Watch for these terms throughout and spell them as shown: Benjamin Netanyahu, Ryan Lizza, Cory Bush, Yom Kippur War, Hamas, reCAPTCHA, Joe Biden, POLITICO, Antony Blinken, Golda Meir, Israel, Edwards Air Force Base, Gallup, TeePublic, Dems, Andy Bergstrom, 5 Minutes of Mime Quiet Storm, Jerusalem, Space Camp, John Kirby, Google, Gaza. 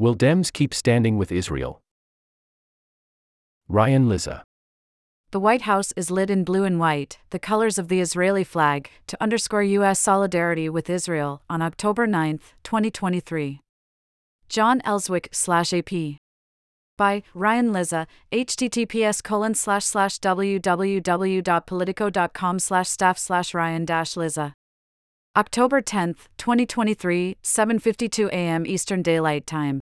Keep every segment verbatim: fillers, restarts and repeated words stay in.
Will Dems keep standing with Israel? Ryan Lizza. The White House is lit in blue and white, the colors of the Israeli flag, to underscore U S solidarity with Israel on October ninth, twenty twenty-three. John Elswick/A P. By Ryan Lizza, H T T P S colon slash slash w w w dot politico dot com slash staff slash Ryan dash Lizza. October tenth, twenty twenty-three, seven fifty-two a m Eastern Daylight Time.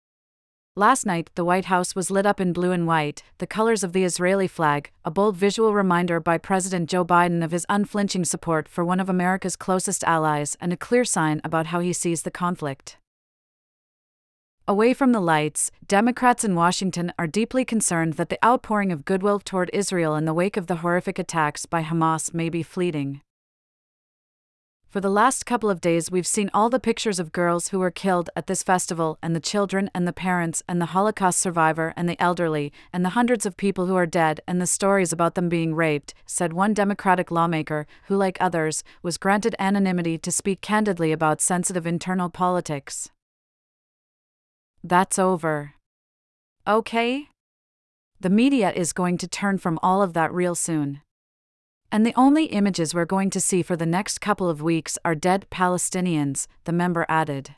Last night, the White House was lit up in blue and white, the colors of the Israeli flag, a bold visual reminder by President Joe Biden of his unflinching support for one of America's closest allies and a clear sign about how he sees the conflict. Away from the lights, Democrats in Washington are deeply concerned that the outpouring of goodwill toward Israel in the wake of the horrific attacks by Hamas may be fleeting. For the last couple of days, we've seen all the pictures of girls who were killed at this festival, and the children and the parents and the Holocaust survivor and the elderly and the hundreds of people who are dead, and the stories about them being raped, said one Democratic lawmaker who, like others, was granted anonymity to speak candidly about sensitive internal politics. That's over. Okay? The media is going to turn from all of that real soon. And the only images we're going to see for the next couple of weeks are dead Palestinians, the member added.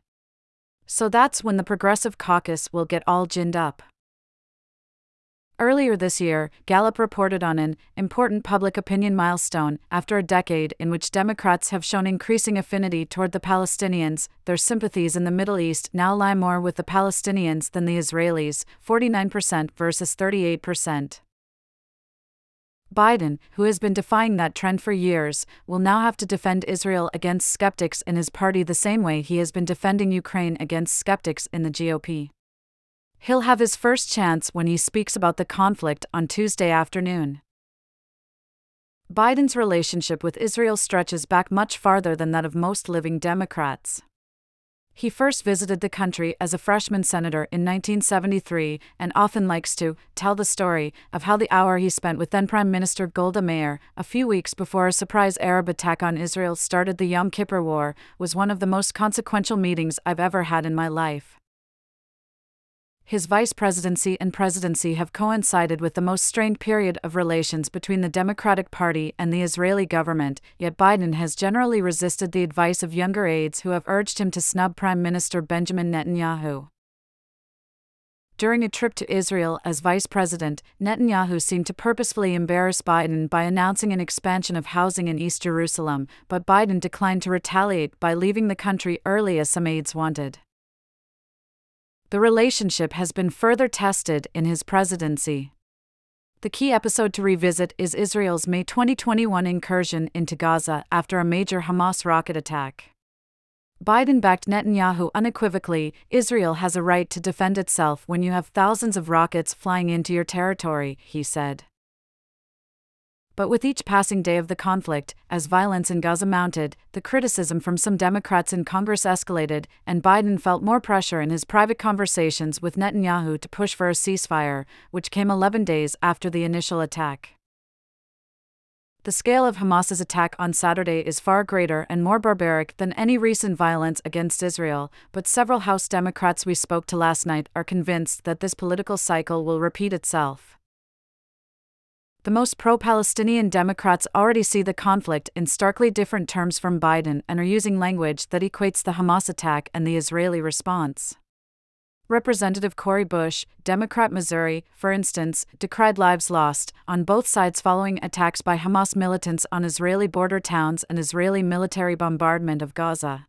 So that's when the Progressive Caucus will get all ginned up. Earlier this year, Gallup reported on an important public opinion milestone after a decade in which Democrats have shown increasing affinity toward the Palestinians. Their sympathies in the Middle East now lie more with the Palestinians than the Israelis, forty-nine percent versus thirty-eight percent. Biden, who has been defying that trend for years, will now have to defend Israel against skeptics in his party the same way he has been defending Ukraine against skeptics in the G O P. He'll have his first chance when he speaks about the conflict on Tuesday afternoon. Biden's relationship with Israel stretches back much farther than that of most living Democrats. He first visited the country as a freshman senator in nineteen seventy-three and often likes to tell the story of how the hour he spent with then-Prime Minister Golda Meir, a few weeks before a surprise Arab attack on Israel started the Yom Kippur War, was one of the most consequential meetings I've ever had in my life. His vice presidency and presidency have coincided with the most strained period of relations between the Democratic Party and the Israeli government, yet Biden has generally resisted the advice of younger aides who have urged him to snub Prime Minister Benjamin Netanyahu. During a trip to Israel as vice president, Netanyahu seemed to purposefully embarrass Biden by announcing an expansion of housing in East Jerusalem, but Biden declined to retaliate by leaving the country early as some aides wanted. The relationship has been further tested in his presidency. The key episode to revisit is Israel's May twenty twenty-one incursion into Gaza after a major Hamas rocket attack. Biden backed Netanyahu unequivocally. Israel has a right to defend itself when you have thousands of rockets flying into your territory, he said. But with each passing day of the conflict, as violence in Gaza mounted, the criticism from some Democrats in Congress escalated, and Biden felt more pressure in his private conversations with Netanyahu to push for a ceasefire, which came eleven days after the initial attack. The scale of Hamas's attack on Saturday is far greater and more barbaric than any recent violence against Israel, but several House Democrats we spoke to last night are convinced that this political cycle will repeat itself. The most pro-Palestinian Democrats already see the conflict in starkly different terms from Biden and are using language that equates the Hamas attack and the Israeli response. Representative Cory Bush, Democrat Missouri, for instance, decried lives lost on both sides following attacks by Hamas militants on Israeli border towns and Israeli military bombardment of Gaza.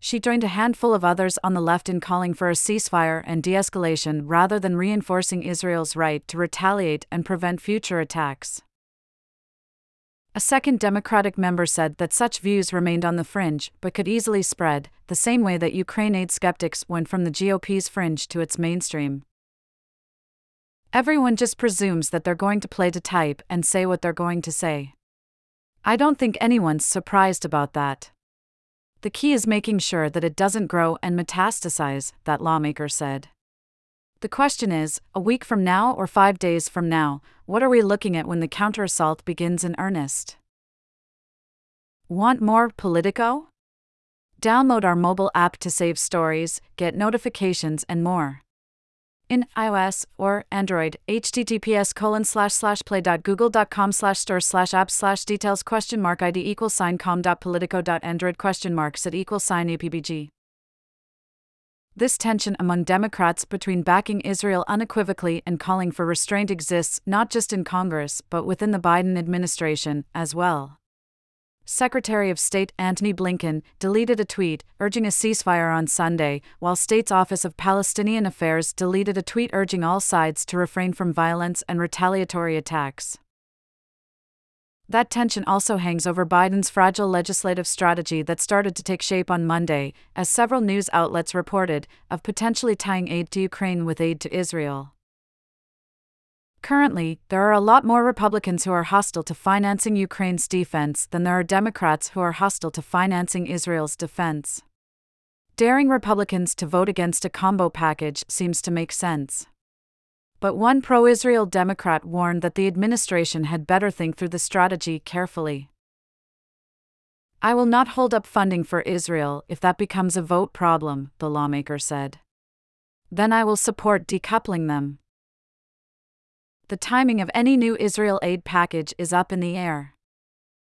She joined a handful of others on the left in calling for a ceasefire and de-escalation rather than reinforcing Israel's right to retaliate and prevent future attacks. A second Democratic member said that such views remained on the fringe but could easily spread, the same way that Ukraine aid skeptics went from the G O P's fringe to its mainstream. Everyone just presumes that they're going to play to type and say what they're going to say. I don't think anyone's surprised about that. The key is making sure that it doesn't grow and metastasize, that lawmaker said. The question is, a week from now or five days from now, what are we looking at when the counterassault begins in earnest? Want more POLITICO? Download our mobile app to save stories, get notifications, and more. In iOS or Android, https colon slash slash play dot google dot com slash store slash apps slash details question mark id equals sign com.politico.android question mark set equals sign apbg. This tension among Democrats between backing Israel unequivocally and calling for restraint exists not just in Congress but within the Biden administration as well. Secretary of State Antony Blinken deleted a tweet urging a ceasefire on Sunday, while State's Office of Palestinian Affairs deleted a tweet urging all sides to refrain from violence and retaliatory attacks. That tension also hangs over Biden's fragile legislative strategy that started to take shape on Monday, as several news outlets reported, of potentially tying aid to Ukraine with aid to Israel. Currently, there are a lot more Republicans who are hostile to financing Ukraine's defense than there are Democrats who are hostile to financing Israel's defense. Daring Republicans to vote against a combo package seems to make sense. But one pro-Israel Democrat warned that the administration had better think through the strategy carefully. "I will not hold up funding for Israel if that becomes a vote problem," the lawmaker said. "Then I will support decoupling them." The timing of any new Israel aid package is up in the air.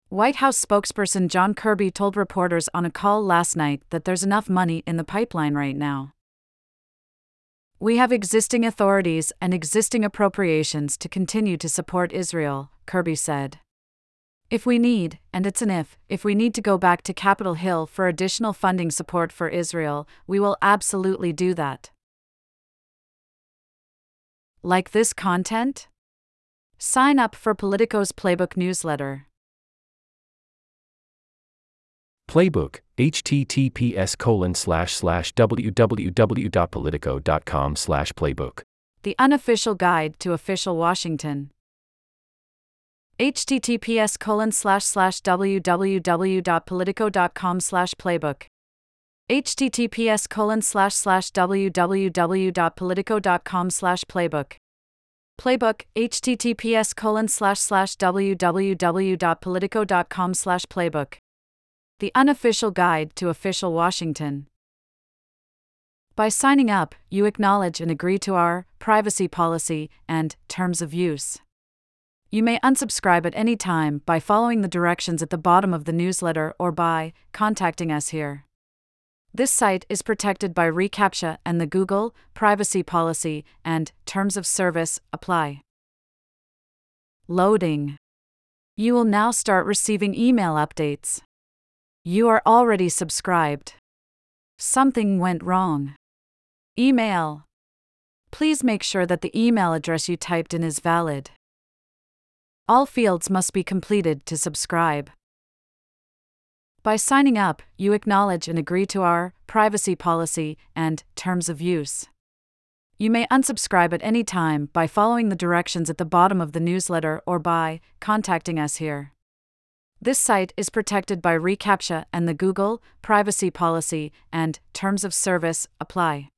White House spokesperson John Kirby told reporters on a call last night that there's enough money in the pipeline right now. "We have existing authorities and existing appropriations to continue to support Israel," Kirby said. "If we need, and it's an if, if we need to go back to Capitol Hill for additional funding support for Israel, we will absolutely do that." Like this content? Sign up for Politico's Playbook newsletter. Playbook, https colon slash slash www.politico.com slash playbook. The unofficial guide to official Washington. https colon slash slash www.politico.com slash playbook. https colon slash slash www.politico.com slash playbook. Playbook, https colon slash slash www.politico.com slash playbook. The unofficial guide to official Washington. By signing up, you acknowledge and agree to our privacy policy and terms of use. You may unsubscribe at any time by following the directions at the bottom of the newsletter or by contacting us here. This site is protected by reCAPTCHA and the Google Privacy Policy and Terms of Service apply. Loading. You will now start receiving email updates. You are already subscribed. Something went wrong. Email. Please make sure that the email address you typed in is valid. All fields must be completed to subscribe. By signing up, you acknowledge and agree to our privacy policy and terms of use. You may unsubscribe at any time by following the directions at the bottom of the newsletter or by contacting us here. This site is protected by reCAPTCHA and the Google Privacy Policy and Terms of Service apply.